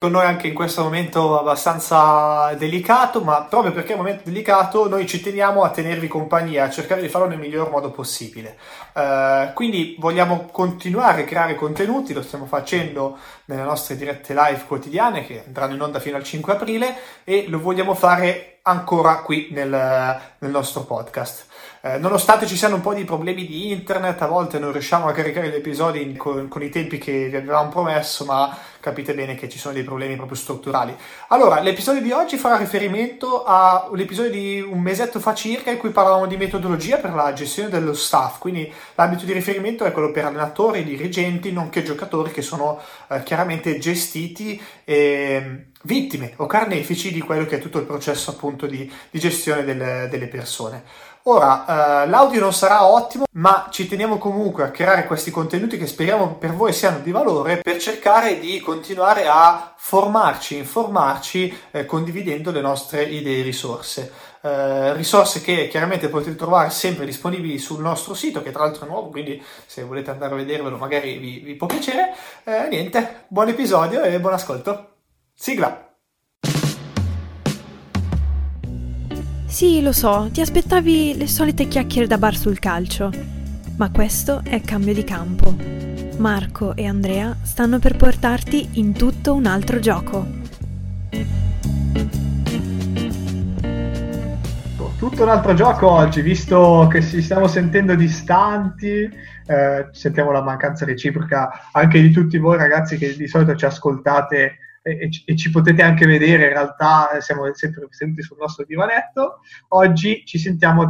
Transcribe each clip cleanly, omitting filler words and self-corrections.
Con noi anche in questo momento abbastanza delicato, ma proprio perché è un momento delicato noi ci teniamo a tenervi compagnia, a cercare di farlo nel miglior modo possibile. Quindi vogliamo continuare a creare contenuti, lo stiamo facendo nelle nostre dirette live quotidiane che andranno in onda fino al 5 aprile e lo vogliamo fare ancora qui nel nostro podcast. Nonostante ci siano un po' di problemi di internet, a volte non riusciamo a caricare gli episodi con i tempi che vi avevamo promesso, ma capite bene che ci sono dei problemi proprio strutturali. Allora, l'episodio di oggi farà riferimento all'episodio di un mesetto fa circa in cui parlavamo di metodologia per la gestione dello staff, quindi l'ambito di riferimento è quello per allenatori, dirigenti, nonché giocatori che sono chiaramente gestiti vittime o carnefici di quello che è tutto il processo appunto di gestione delle persone. Ora, l'audio non sarà ottimo, ma ci teniamo comunque a creare questi contenuti che speriamo per voi siano di valore per cercare di continuare a formarci, informarci, condividendo le nostre idee e risorse. Risorse che chiaramente potete trovare sempre disponibili sul nostro sito, che tra l'altro è nuovo, quindi se volete andare a vedervelo magari vi può piacere. Niente, buon episodio e buon ascolto. Sigla! Sì, lo so, ti aspettavi le solite chiacchiere da bar sul calcio, ma questo è cambio di campo. Marco e Andrea stanno per portarti in tutto un altro gioco. Tutto un altro gioco oggi, visto che ci stiamo sentendo distanti, sentiamo la mancanza reciproca anche di tutti voi ragazzi che di solito ci ascoltate e ci potete anche vedere, in realtà siamo sempre seduti sul nostro divanetto. Oggi ci sentiamo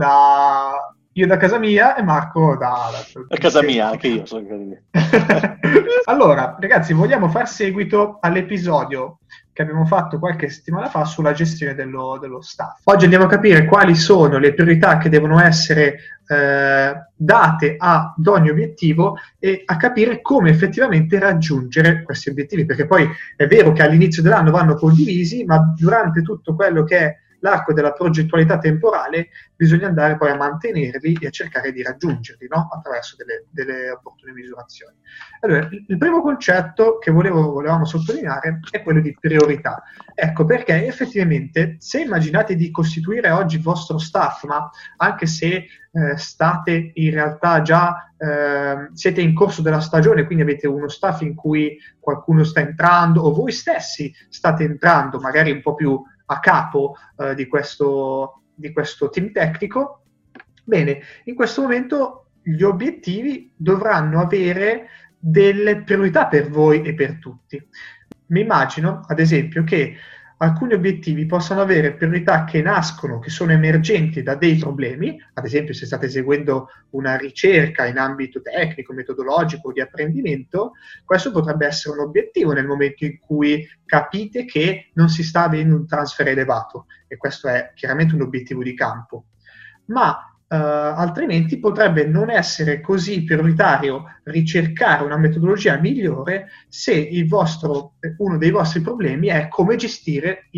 io da casa mia e Marco da casa mia, anche io sono in casa mia. Allora, ragazzi, vogliamo far seguito all'episodio che abbiamo fatto qualche settimana fa sulla gestione dello staff. Oggi andiamo a capire quali sono le priorità che devono essere date ad ogni obiettivo e a capire come effettivamente raggiungere questi obiettivi, perché poi è vero che all'inizio dell'anno vanno condivisi, ma durante tutto quello che è l'arco della progettualità temporale bisogna andare poi a mantenerli e a cercare di raggiungerli, no? Attraverso delle opportune misurazioni. Allora, il primo concetto che volevamo sottolineare è quello di priorità. Ecco perché effettivamente se immaginate di costituire oggi il vostro staff, ma anche se state in realtà già siete in corso della stagione, quindi avete uno staff in cui qualcuno sta entrando o voi stessi state entrando magari un po' più a capo di questo team tecnico, bene, in questo momento gli obiettivi dovranno avere delle priorità per voi e per tutti. Mi immagino, ad esempio, che alcuni obiettivi possano avere priorità che nascono, che sono emergenti da dei problemi, ad esempio se state eseguendo una ricerca in ambito tecnico, metodologico, di apprendimento, questo potrebbe essere un obiettivo nel momento in cui capite che non si sta avendo un transfer elevato, e questo è chiaramente un obiettivo di campo. Ma altrimenti potrebbe non essere così prioritario ricercare una metodologia migliore se uno dei vostri problemi è come gestire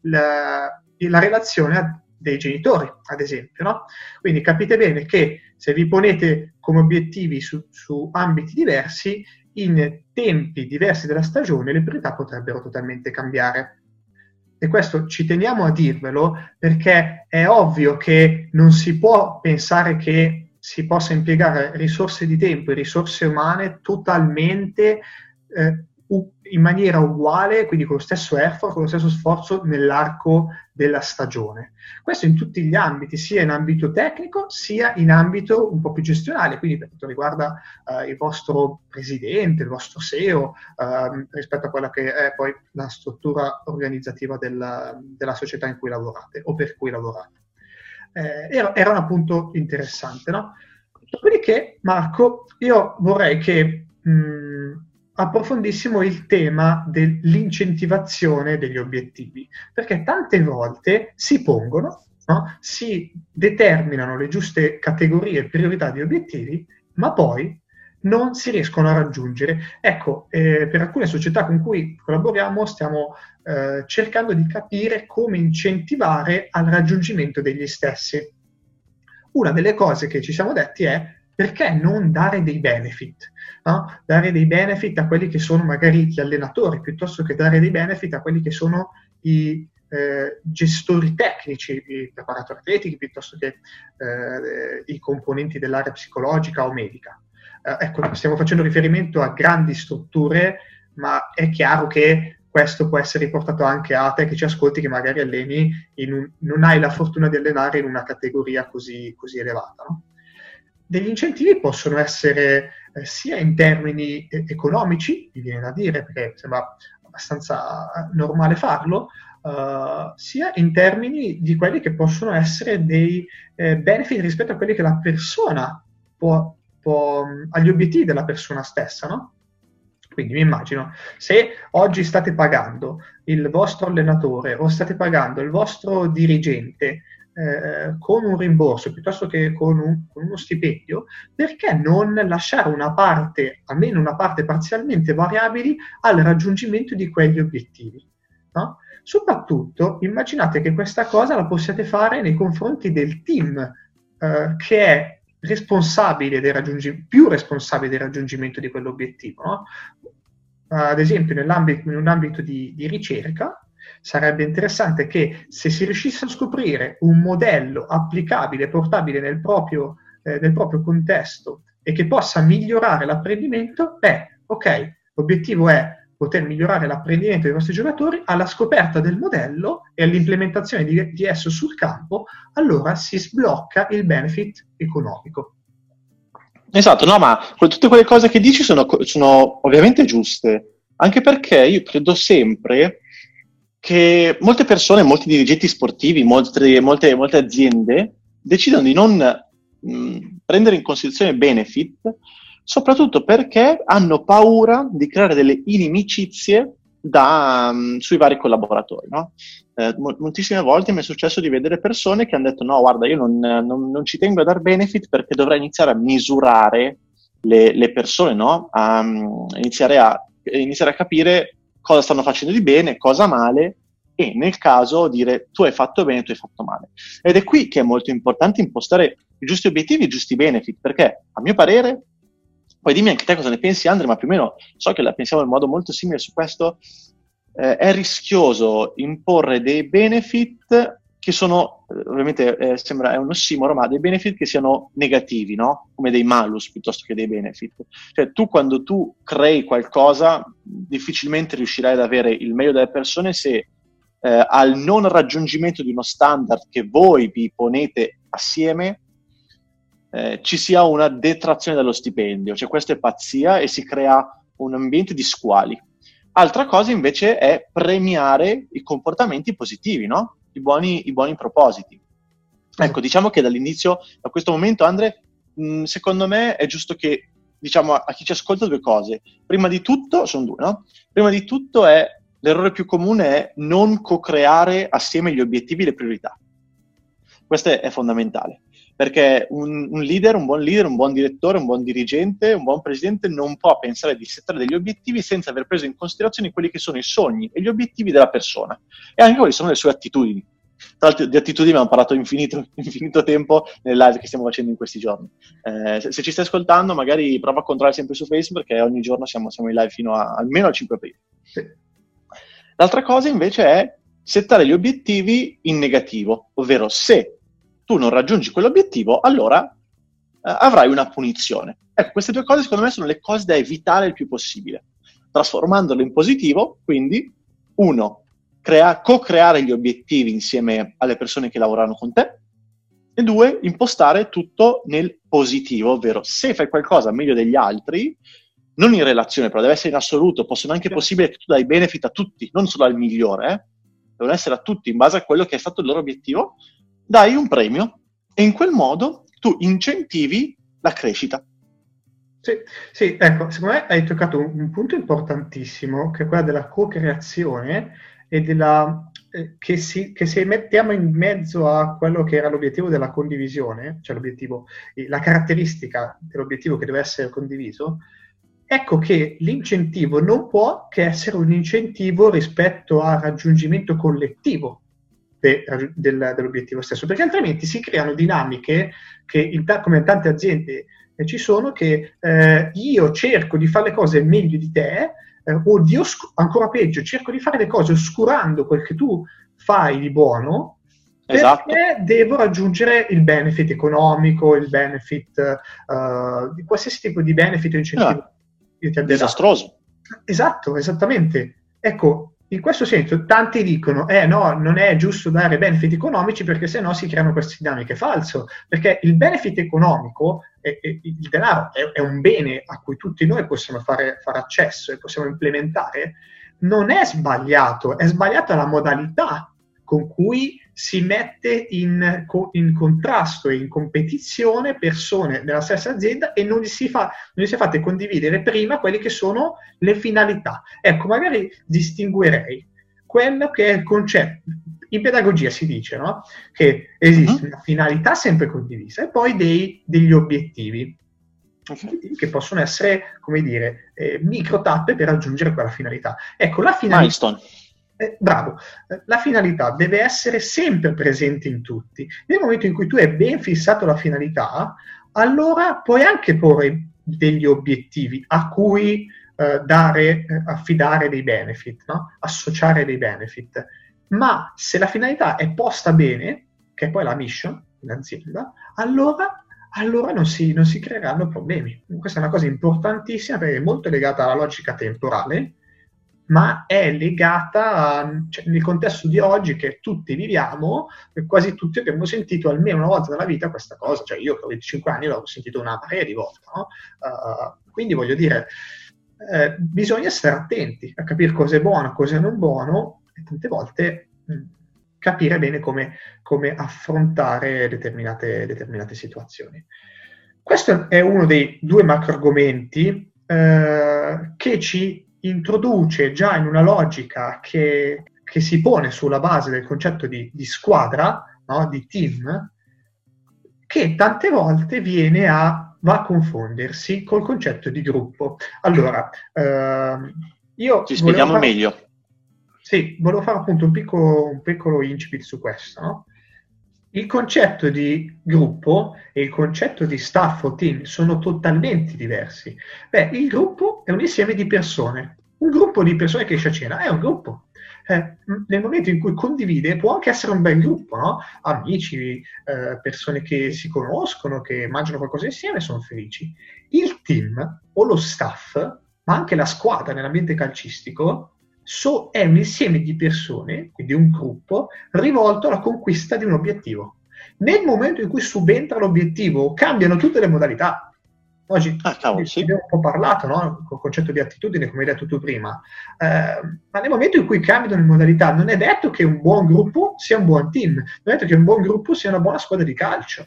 la relazione dei genitori, ad esempio, no? Quindi capite bene che se vi ponete come obiettivi su ambiti diversi, in tempi diversi della stagione le priorità potrebbero totalmente cambiare. E questo ci teniamo a dirvelo perché è ovvio che non si può pensare che si possa impiegare risorse di tempo e risorse umane totalmente in maniera uguale, quindi con lo stesso effort, con lo stesso sforzo nell'arco della stagione. Questo in tutti gli ambiti, sia in ambito tecnico, sia in ambito un po' più gestionale, quindi per quanto riguarda il vostro presidente, il vostro CEO, rispetto a quella che è poi la struttura organizzativa della società in cui lavorate o per cui lavorate. Era un appunto interessante, no? Dopodiché, Marco, io vorrei che approfondissimo il tema dell'incentivazione degli obiettivi, perché tante volte si pongono, no? Si determinano le giuste categorie e priorità di obiettivi, ma poi non si riescono a raggiungere. Ecco, per alcune società con cui collaboriamo stiamo cercando di capire come incentivare al raggiungimento degli stessi. Una delle cose che ci siamo detti è perché non dare dei benefit? No? Dare dei benefit a quelli che sono magari gli allenatori, piuttosto che dare dei benefit a quelli che sono i gestori tecnici, i preparatori atletici, piuttosto che i componenti dell'area psicologica o medica. Ecco, stiamo facendo riferimento a grandi strutture, ma è chiaro che questo può essere riportato anche a te che ci ascolti, che magari alleni, non hai la fortuna di allenare in una categoria così elevata, no? Degli incentivi possono essere sia in termini economici, mi viene da dire, perché sembra abbastanza normale farlo, sia in termini di quelli che possono essere dei benefit rispetto a quelli che la persona può agli obiettivi della persona stessa, no? Quindi mi immagino, se oggi state pagando il vostro allenatore o state pagando il vostro dirigente con un rimborso piuttosto che con uno stipendio, perché non lasciare una parte, almeno una parte parzialmente variabili, al raggiungimento di quegli obiettivi, no? Soprattutto immaginate che questa cosa la possiate fare nei confronti del team che è più responsabile del raggiungimento di quell'obiettivo, no? Ad esempio, in un ambito di ricerca, sarebbe interessante che se si riuscisse a scoprire un modello applicabile, portabile nel proprio contesto e che possa migliorare l'apprendimento, l'obiettivo è poter migliorare l'apprendimento dei vostri giocatori. Alla scoperta del modello e all'implementazione di esso sul campo, allora si sblocca il benefit economico. Esatto, no, ma tutte quelle cose che dici sono ovviamente giuste, anche perché io credo sempre che molte persone, molti dirigenti sportivi, molte aziende decidano di non prendere in considerazione benefit, soprattutto perché hanno paura di creare delle inimicizie sui vari collaboratori, no? Moltissime volte mi è successo di vedere persone che hanno detto: no, guarda, io non ci tengo a dar benefit perché dovrei iniziare a misurare le persone, no? Iniziare a capire cosa stanno facendo di bene, cosa male, e nel caso dire tu hai fatto bene, tu hai fatto male. Ed è qui che è molto importante impostare i giusti obiettivi e i giusti benefit, perché a mio parere, poi dimmi anche te cosa ne pensi, Andrea, ma più o meno so che la pensiamo in modo molto simile su questo, è rischioso imporre dei benefit che sono, ovviamente sembra è un ossimoro, ma dei benefit che siano negativi, no? Come dei malus piuttosto che dei benefit. Cioè quando tu crei qualcosa, difficilmente riuscirai ad avere il meglio delle persone se al non raggiungimento di uno standard che voi vi ponete assieme, ci sia una detrazione dallo stipendio. Cioè questa è pazzia e si crea un ambiente di squali. Altra cosa invece è premiare i comportamenti positivi, no? I buoni propositi. Ecco, diciamo che dall'inizio, da questo momento, Andre, secondo me è giusto che diciamo a chi ci ascolta due cose. Prima di tutto, sono due, no? Prima di tutto l'errore più comune è non co-creare assieme gli obiettivi e le priorità. Questo è fondamentale. Perché un buon leader, un buon direttore, un buon dirigente, un buon presidente non può pensare di settare degli obiettivi senza aver preso in considerazione quelli che sono i sogni e gli obiettivi della persona e anche quali sono le sue attitudini. Tra l'altro di attitudini abbiamo parlato infinito tempo nelle live che stiamo facendo in questi giorni. Se ci stai ascoltando magari prova a controllare sempre su Facebook, perché ogni giorno siamo in live fino almeno al 5 aprile. Sì. L'altra cosa invece è settare gli obiettivi in negativo, ovvero se tu non raggiungi quell'obiettivo, allora avrai una punizione. Ecco, queste due cose secondo me sono le cose da evitare il più possibile, trasformandole in positivo, quindi uno, co-creare gli obiettivi insieme alle persone che lavorano con te, e due, impostare tutto nel positivo, ovvero se fai qualcosa meglio degli altri, non in relazione, però deve essere in assoluto, possono anche possibile che tu dai benefit a tutti, non solo al migliore, devono essere a tutti in base a quello che è stato il loro obiettivo, dai un premio e in quel modo tu incentivi la crescita. Sì, ecco, secondo me hai toccato un punto importantissimo, che è quella della co-creazione e che se mettiamo in mezzo a quello che era l'obiettivo della condivisione, cioè l'obiettivo, la caratteristica dell'obiettivo che deve essere condiviso, ecco che l'incentivo non può che essere un incentivo rispetto al raggiungimento collettivo dell'obiettivo stesso, perché altrimenti si creano dinamiche che come tante aziende e ci sono che io cerco di fare le cose meglio di te, o di ancora peggio, cerco di fare le cose oscurando quel che tu fai di buono, esatto, perché devo raggiungere il benefit economico, il benefit di qualsiasi tipo di benefit o incentivo. Disastroso. Esatto, esattamente. Ecco, in questo senso tanti dicono no, non è giusto dare benefit economici perché sennò si creano queste dinamiche. Falso, perché il benefit economico, il denaro è un bene a cui tutti noi possiamo fare accesso e possiamo implementare. Non è sbagliato, è sbagliata la modalità con cui si mette in contrasto e in competizione persone della stessa azienda e non gli si è fatte condividere prima quelle che sono le finalità. Ecco, magari distinguerei quello che è il concetto. In pedagogia si dice, no? Che esiste una finalità sempre condivisa e poi degli obiettivi, che possono essere, come dire, micro tappe per raggiungere quella finalità. Ecco, la finalità... Milestone. Bravo, la finalità deve essere sempre presente in tutti. Nel momento in cui tu hai ben fissato la finalità, allora puoi anche porre degli obiettivi a cui affidare dei benefit, no? Associare dei benefit. Ma se la finalità è posta bene, che è poi la mission in azienda, allora non si creeranno problemi. Questa è una cosa importantissima perché è molto legata alla logica temporale, ma è legata nel contesto di oggi che tutti viviamo, quasi tutti abbiamo sentito almeno una volta nella vita questa cosa, cioè io per 25 anni l'ho sentito una marea di volte, no? Quindi voglio dire, bisogna essere attenti a capire cosa è buono, cosa è non buono, e tante volte capire bene come affrontare determinate situazioni. Questo è uno dei due macro argomenti che ci introduce già in una logica che si pone sulla base del concetto di squadra, no? Di team, che tante volte va a confondersi col concetto di gruppo. Allora, io... Ci spieghiamo meglio. Sì, volevo fare appunto un piccolo incipit su questo, no? Il concetto di gruppo e il concetto di staff o team sono totalmente diversi. Beh, il gruppo è un insieme di persone. Un gruppo di persone che esce a cena è un gruppo. Nel momento in cui condivide può anche essere un bel gruppo, no? Amici, persone che si conoscono, che mangiano qualcosa insieme, sono felici. Il team o lo staff, ma anche la squadra nell'ambiente calcistico, è un insieme di persone, quindi un gruppo, rivolto alla conquista di un obiettivo. Nel momento in cui subentra l'obiettivo, cambiano tutte le modalità. Oggi abbiamo un po' parlato, no? Con il concetto di attitudine, come hai detto tu prima. Ma nel momento in cui cambiano le modalità, non è detto che un buon gruppo sia un buon team, non è detto che un buon gruppo sia una buona squadra di calcio.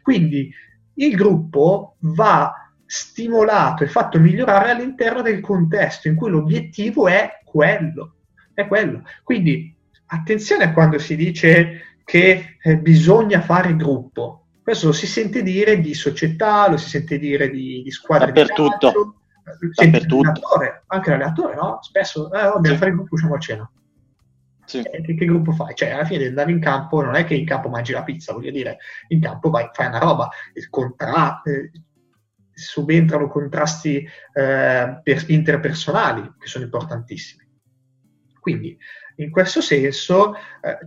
Quindi il gruppo va stimolato e fatto migliorare all'interno del contesto in cui l'obiettivo è quello. È quello. Quindi attenzione a quando si dice che bisogna fare gruppo. Questo lo si sente dire di società, lo si sente dire di squadre di calcio, anche l'allenatore, no? Spesso dobbiamo fare il gruppo, usciamo a cena. Sì. Che gruppo fai? Cioè, alla fine devi andare in campo, non è che in campo mangi la pizza, voglio dire, in campo fai una roba, subentrano contrasti interpersonali che sono importantissimi. Quindi in questo senso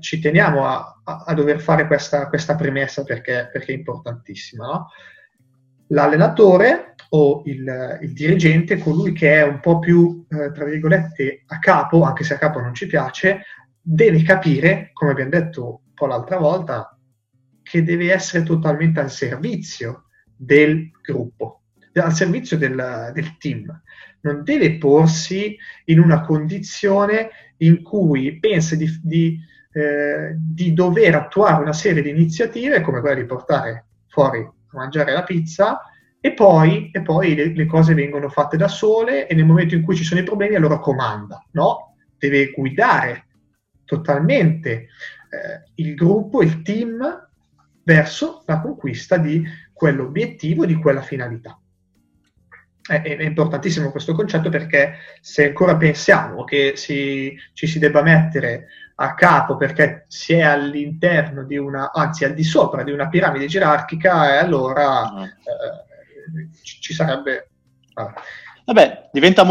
ci teniamo a dover fare questa premessa perché è importantissima, no? L'allenatore o il dirigente, colui che è un po' più tra virgolette a capo, anche se a capo non ci piace, deve capire, come abbiamo detto un po' l'altra volta, che deve essere totalmente al servizio del gruppo, al servizio del team. Non deve porsi in una condizione in cui pensa di dover attuare una serie di iniziative come quella di portare fuori a mangiare la pizza e poi le cose vengono fatte da sole e nel momento in cui ci sono i problemi allora comanda. No, deve guidare totalmente il gruppo, il team, verso la conquista di quell'obiettivo, di quella finalità. È importantissimo questo concetto perché se ancora pensiamo che ci si debba mettere a capo perché si è all'interno di al di sopra di una piramide gerarchica, allora ci sarebbe... Ah. Vabbè, diventa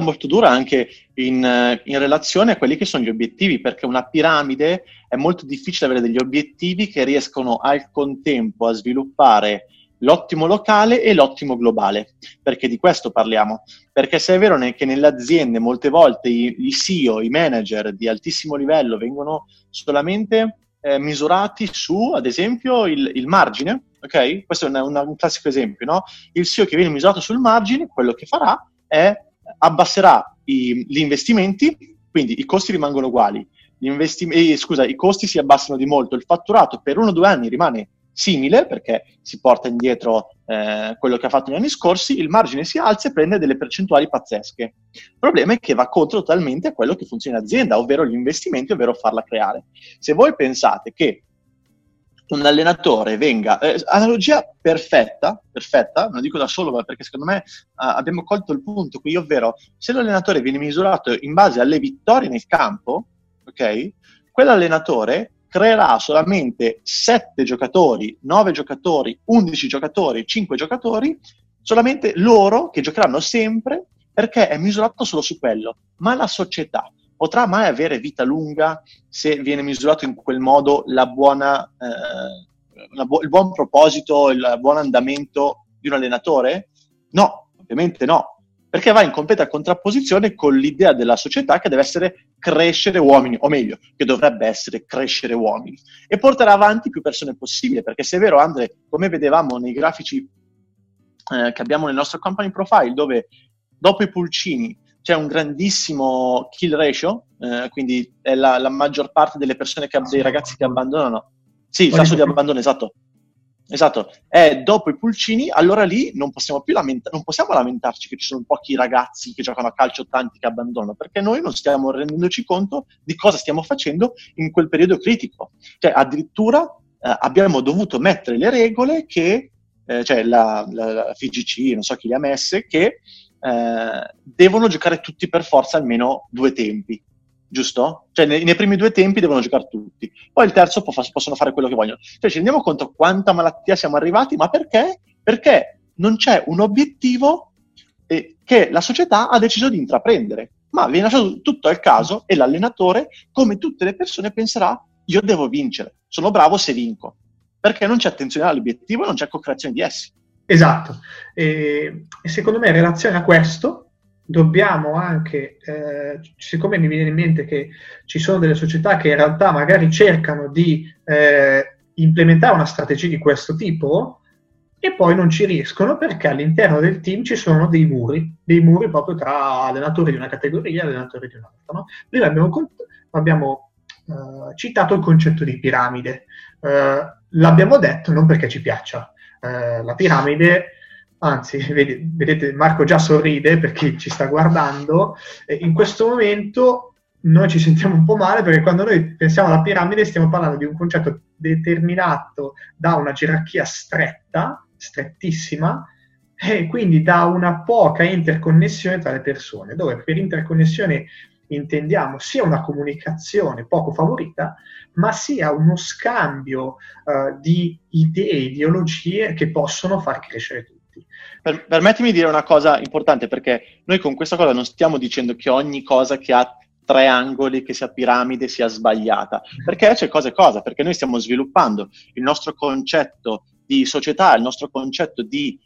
molto dura anche in relazione a quelli che sono gli obiettivi, perché una piramide è molto difficile avere degli obiettivi che riescono al contempo a sviluppare l'ottimo locale e l'ottimo globale, perché di questo parliamo. Perché se è vero che nelle aziende molte volte i CEO, i manager di altissimo livello vengono solamente misurati su, ad esempio, il margine, ok? Questo è un classico esempio, no? Il CEO che viene misurato sul margine, quello che farà è abbasserà gli investimenti, quindi i costi rimangono uguali, i costi si abbassano di molto, il fatturato per 1 o 2 anni rimane simile, perché si porta indietro quello che ha fatto negli anni scorsi, il margine si alza e prende delle percentuali pazzesche. Il problema è che va contro totalmente a quello che funziona in azienda, ovvero gli investimenti, ovvero farla creare. Se voi pensate che un allenatore venga... analogia perfetta, non lo dico da solo, ma perché secondo me abbiamo colto il punto qui, ovvero se l'allenatore viene misurato in base alle vittorie nel campo, ok, quell'allenatore creerà solamente 7 giocatori, 9 giocatori, 11 giocatori, 5 giocatori, solamente loro che giocheranno sempre, perché è misurato solo su quello. Ma la società potrà mai avere vita lunga se viene misurato in quel modo il buon proposito, il buon andamento di un allenatore? No, ovviamente no, perché va in completa contrapposizione con l'idea della società che deve essere crescere uomini, o meglio, che dovrebbe essere crescere uomini, e portare avanti più persone possibile, perché se è vero, Andre, come vedevamo nei grafici che abbiamo nel nostro company profile, dove dopo i pulcini c'è un grandissimo kill ratio, quindi è la maggior parte delle persone, dei ragazzi che abbandonano, sì, il tasso di abbandono, esatto, è dopo i pulcini, allora lì non possiamo lamentarci che ci sono pochi ragazzi che giocano a calcio, tanti che abbandonano, perché noi non stiamo rendendoci conto di cosa stiamo facendo in quel periodo critico. Cioè, addirittura abbiamo dovuto mettere le regole che, cioè la FIGC, non so chi le ha messe, che devono giocare tutti per forza almeno 2 tempi. Giusto? Cioè nei primi 2 tempi devono giocare tutti, poi il terzo possono fare quello che vogliono. Cioè ci rendiamo conto a quanta malattia siamo arrivati, ma perché? Perché non c'è un obiettivo che la società ha deciso di intraprendere, ma viene lasciato tutto al caso, e l'allenatore, come tutte le persone, penserà: io devo vincere, sono bravo se vinco, perché non c'è attenzione all'obiettivo, non c'è co-creazione di essi. Esatto, e secondo me in relazione a questo dobbiamo anche, siccome mi viene in mente che ci sono delle società che in realtà magari cercano di implementare una strategia di questo tipo e poi non ci riescono perché all'interno del team ci sono dei muri proprio tra allenatori di una categoria e allenatori di un'altra, no? Prima abbiamo citato il concetto di piramide, l'abbiamo detto non perché ci piaccia, la piramide... Anzi, vedete, Marco già sorride perché ci sta guardando. In questo momento noi ci sentiamo un po' male, perché quando noi pensiamo alla piramide stiamo parlando di un concetto determinato da una gerarchia strettissima, e quindi da una poca interconnessione tra le persone, dove per interconnessione intendiamo sia una comunicazione poco favorita, ma sia uno scambio di idee, ideologie che possono far crescere tutto. Permettimi di dire una cosa importante, perché noi con questa cosa non stiamo dicendo che ogni cosa che ha 3 angoli, che sia piramide, sia sbagliata, perché c'è cosa, perché noi stiamo sviluppando il nostro concetto di società, il nostro concetto di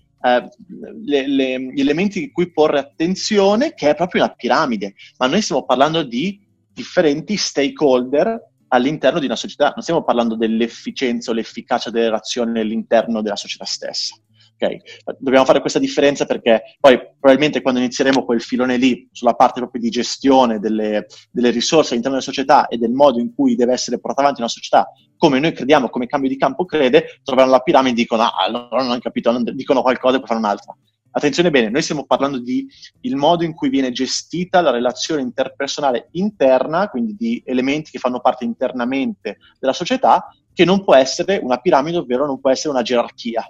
gli elementi di cui porre attenzione, che è proprio una piramide, ma noi stiamo parlando di differenti stakeholder all'interno di una società, non stiamo parlando dell'efficienza o l'efficacia delle azioni all'interno della società stessa. Okay. Dobbiamo fare questa differenza, perché poi probabilmente quando inizieremo quel filone lì sulla parte proprio di gestione delle risorse all'interno della società e del modo in cui deve essere portata avanti una società, come noi crediamo, come Cambio di Campo crede, troveranno la piramide e dicono: ah, non ho capito, dicono qualcosa e poi fanno un'altra. Attenzione bene, noi stiamo parlando di il modo in cui viene gestita la relazione interpersonale interna, quindi di elementi che fanno parte internamente della società, che non può essere una piramide, ovvero non può essere una gerarchia.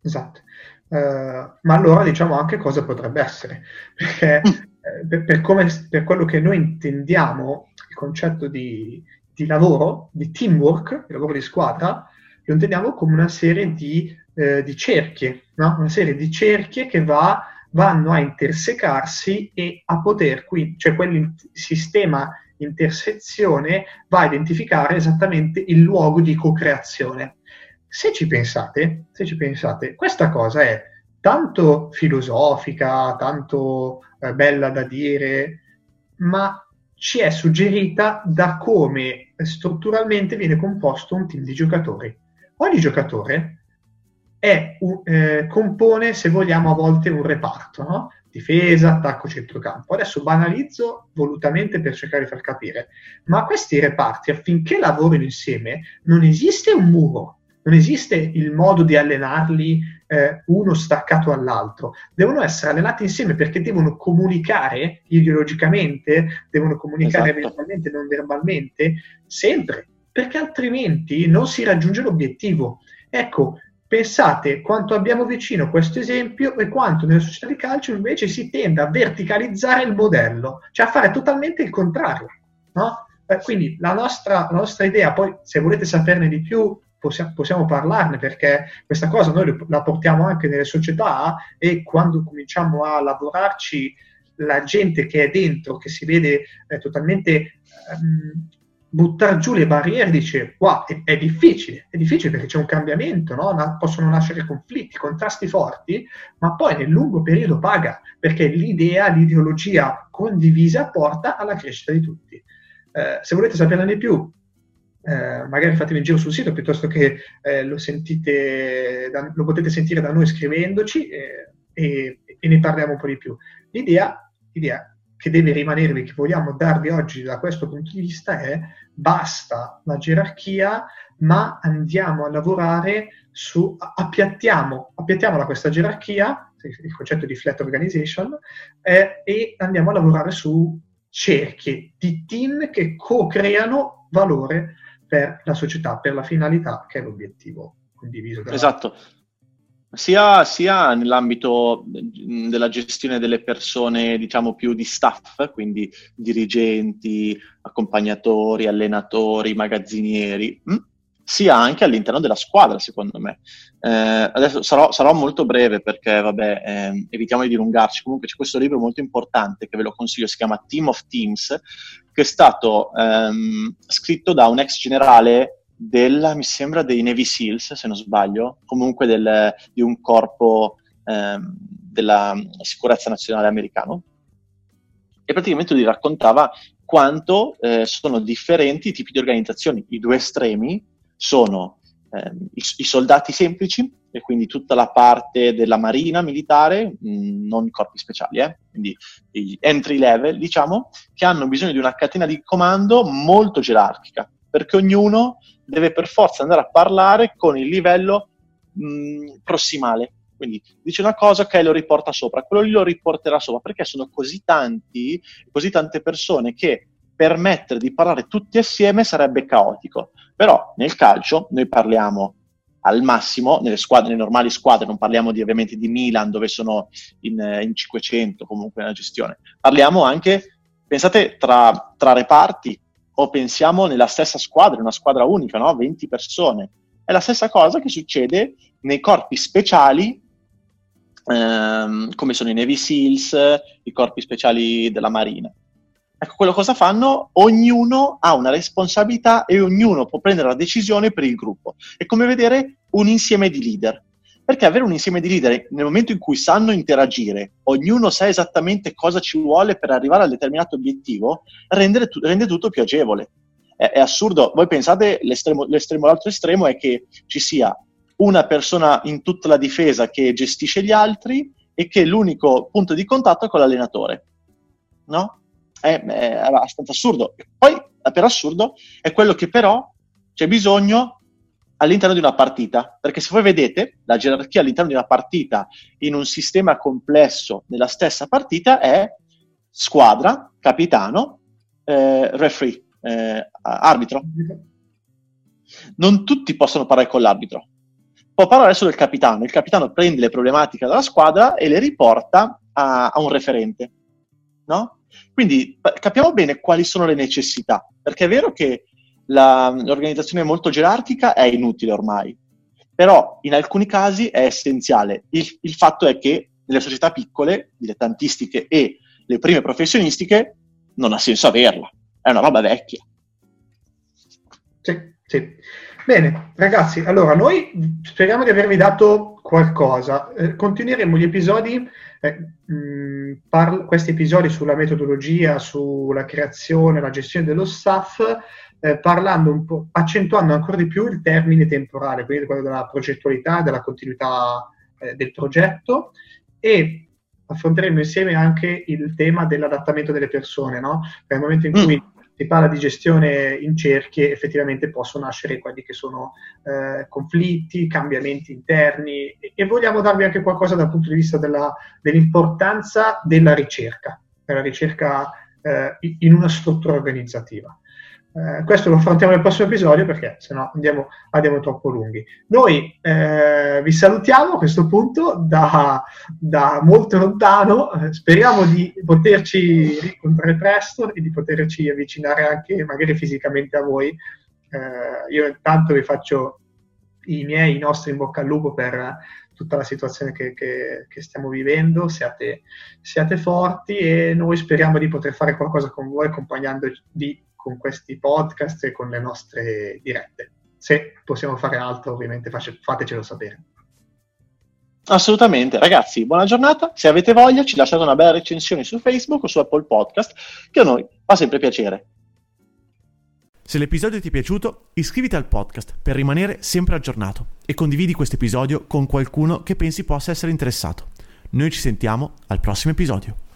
Esatto. Ma allora diciamo anche cosa potrebbe essere, perché per quello che noi intendiamo il concetto di lavoro, di teamwork, di lavoro di squadra, lo intendiamo come una serie di di cerchie, no? Una serie di cerchie che vanno a intersecarsi e a poter, cioè quel sistema intersezione va a identificare esattamente il luogo di co-creazione. Se ci pensate, questa cosa è tanto filosofica, tanto bella da dire, ma ci è suggerita da come strutturalmente viene composto un team di giocatori. Ogni giocatore compone, se vogliamo, a volte un reparto, no? Difesa, attacco, centrocampo. Adesso banalizzo volutamente per cercare di far capire, ma questi reparti, affinché lavorino insieme, non esiste un muro, non esiste il modo di allenarli uno staccato all'altro. Devono essere allenati insieme perché devono comunicare ideologicamente, devono comunicare verbalmente, non verbalmente, sempre, perché altrimenti non si raggiunge l'obiettivo. Ecco, pensate quanto abbiamo vicino questo esempio e quanto nella società di calcio invece si tende a verticalizzare il modello, cioè a fare totalmente il contrario, no? Quindi la nostra idea, poi se volete saperne di più possiamo parlarne, perché questa cosa noi la portiamo anche nelle società e quando cominciamo a lavorarci la gente che è dentro, che si vede totalmente buttare giù le barriere, dice wow, è difficile perché c'è un cambiamento, no? Possono nascere conflitti, contrasti forti, ma poi nel lungo periodo paga, perché l'ideologia condivisa porta alla crescita di tutti. Se volete saperne di più, magari fatemi un giro sul sito, piuttosto che lo potete sentire da noi scrivendoci, e ne parliamo un po' di più. L'idea che deve rimanervi, che vogliamo darvi oggi da questo punto di vista, è: basta la gerarchia, ma andiamo a lavorare su, appiattiamola questa gerarchia, il concetto di flat organization, e andiamo a lavorare su cerchie di team che co-creano valore per la società, per la finalità che è l'obiettivo condiviso. Esatto. Sia nell'ambito della gestione delle persone, diciamo più di staff, quindi dirigenti, accompagnatori, allenatori, magazzinieri, sia anche all'interno della squadra, secondo me. Adesso sarò molto breve perché, evitiamo di dilungarci. Comunque c'è questo libro molto importante che ve lo consiglio, si chiama Team of Teams, che è stato scritto da un ex generale mi sembra dei Navy Seals, se non sbaglio, comunque di un corpo della sicurezza nazionale americano, e praticamente lui raccontava quanto sono differenti i tipi di organizzazioni. I due estremi sono i soldati semplici, e quindi tutta la parte della marina militare, non corpi speciali, quindi entry level, diciamo, che hanno bisogno di una catena di comando molto gerarchica, perché ognuno deve per forza andare a parlare con il livello prossimale. Quindi dice una cosa, ok, lo riporta sopra, quello lì lo riporterà sopra, perché sono così tante persone che permettere di parlare tutti assieme sarebbe caotico. Però nel calcio noi parliamo al massimo, nelle normali squadre, non parliamo ovviamente di Milan, dove sono in 500 comunque nella gestione. Parliamo anche, pensate, tra reparti, o pensiamo nella stessa squadra, una squadra unica, no? 20 persone. È la stessa cosa che succede nei corpi speciali, come sono i Navy Seals, i corpi speciali della Marina. Ecco, quello cosa fanno? Ognuno ha una responsabilità e ognuno può prendere la decisione per il gruppo. È come vedere un insieme di leader. Perché avere un insieme di leader, nel momento in cui sanno interagire, ognuno sa esattamente cosa ci vuole per arrivare al determinato obiettivo, rende tutto più agevole. È assurdo. Voi pensate, l'altro estremo è che ci sia una persona in tutta la difesa che gestisce gli altri e che l'unico punto di contatto è con l'allenatore. No? È abbastanza assurdo. E poi, per assurdo, è quello che però c'è bisogno all'interno di una partita, perché se voi vedete la gerarchia all'interno di una partita in un sistema complesso nella stessa partita è squadra, capitano, referee, arbitro. Non tutti possono parlare con l'arbitro, può parlare solo il capitano prende le problematiche dalla squadra e le riporta a un referente, no? Quindi capiamo bene quali sono le necessità, perché è vero che l'organizzazione molto gerarchica è inutile ormai, però in alcuni casi è essenziale. Il fatto è che nelle società piccole, dilettantistiche e le prime professionistiche, non ha senso averla, è una roba vecchia. Sì, sì. Bene, ragazzi, allora noi speriamo di avervi dato qualcosa. Continueremo gli episodi, questi episodi sulla metodologia, sulla creazione, la gestione dello staff, parlando un po', accentuando ancora di più il termine temporale, quindi quello della progettualità, della continuità del progetto, e affronteremo insieme anche il tema dell'adattamento delle persone, no? Nel momento in cui si parla di gestione in cerchie, effettivamente possono nascere quelli che sono conflitti, cambiamenti interni, e vogliamo darvi anche qualcosa dal punto di vista dell'importanza della ricerca in una struttura organizzativa. Questo lo affrontiamo nel prossimo episodio, perché sennò andiamo troppo lunghi. Noi vi salutiamo a questo punto da molto lontano, speriamo di poterci rincontrare presto e di poterci avvicinare anche magari fisicamente a voi. Io intanto vi faccio i nostri in bocca al lupo per tutta la situazione che stiamo vivendo. Siate forti, e noi speriamo di poter fare qualcosa con voi, accompagnandovi con questi podcast e con le nostre dirette. Se possiamo fare altro, ovviamente fatecelo sapere. Assolutamente. Ragazzi, buona giornata. Se avete voglia, ci lasciate una bella recensione su Facebook o su Apple Podcast, che a noi fa sempre piacere. Se l'episodio ti è piaciuto, iscriviti al podcast per rimanere sempre aggiornato, e condividi questo episodio con qualcuno che pensi possa essere interessato. Noi ci sentiamo al prossimo episodio.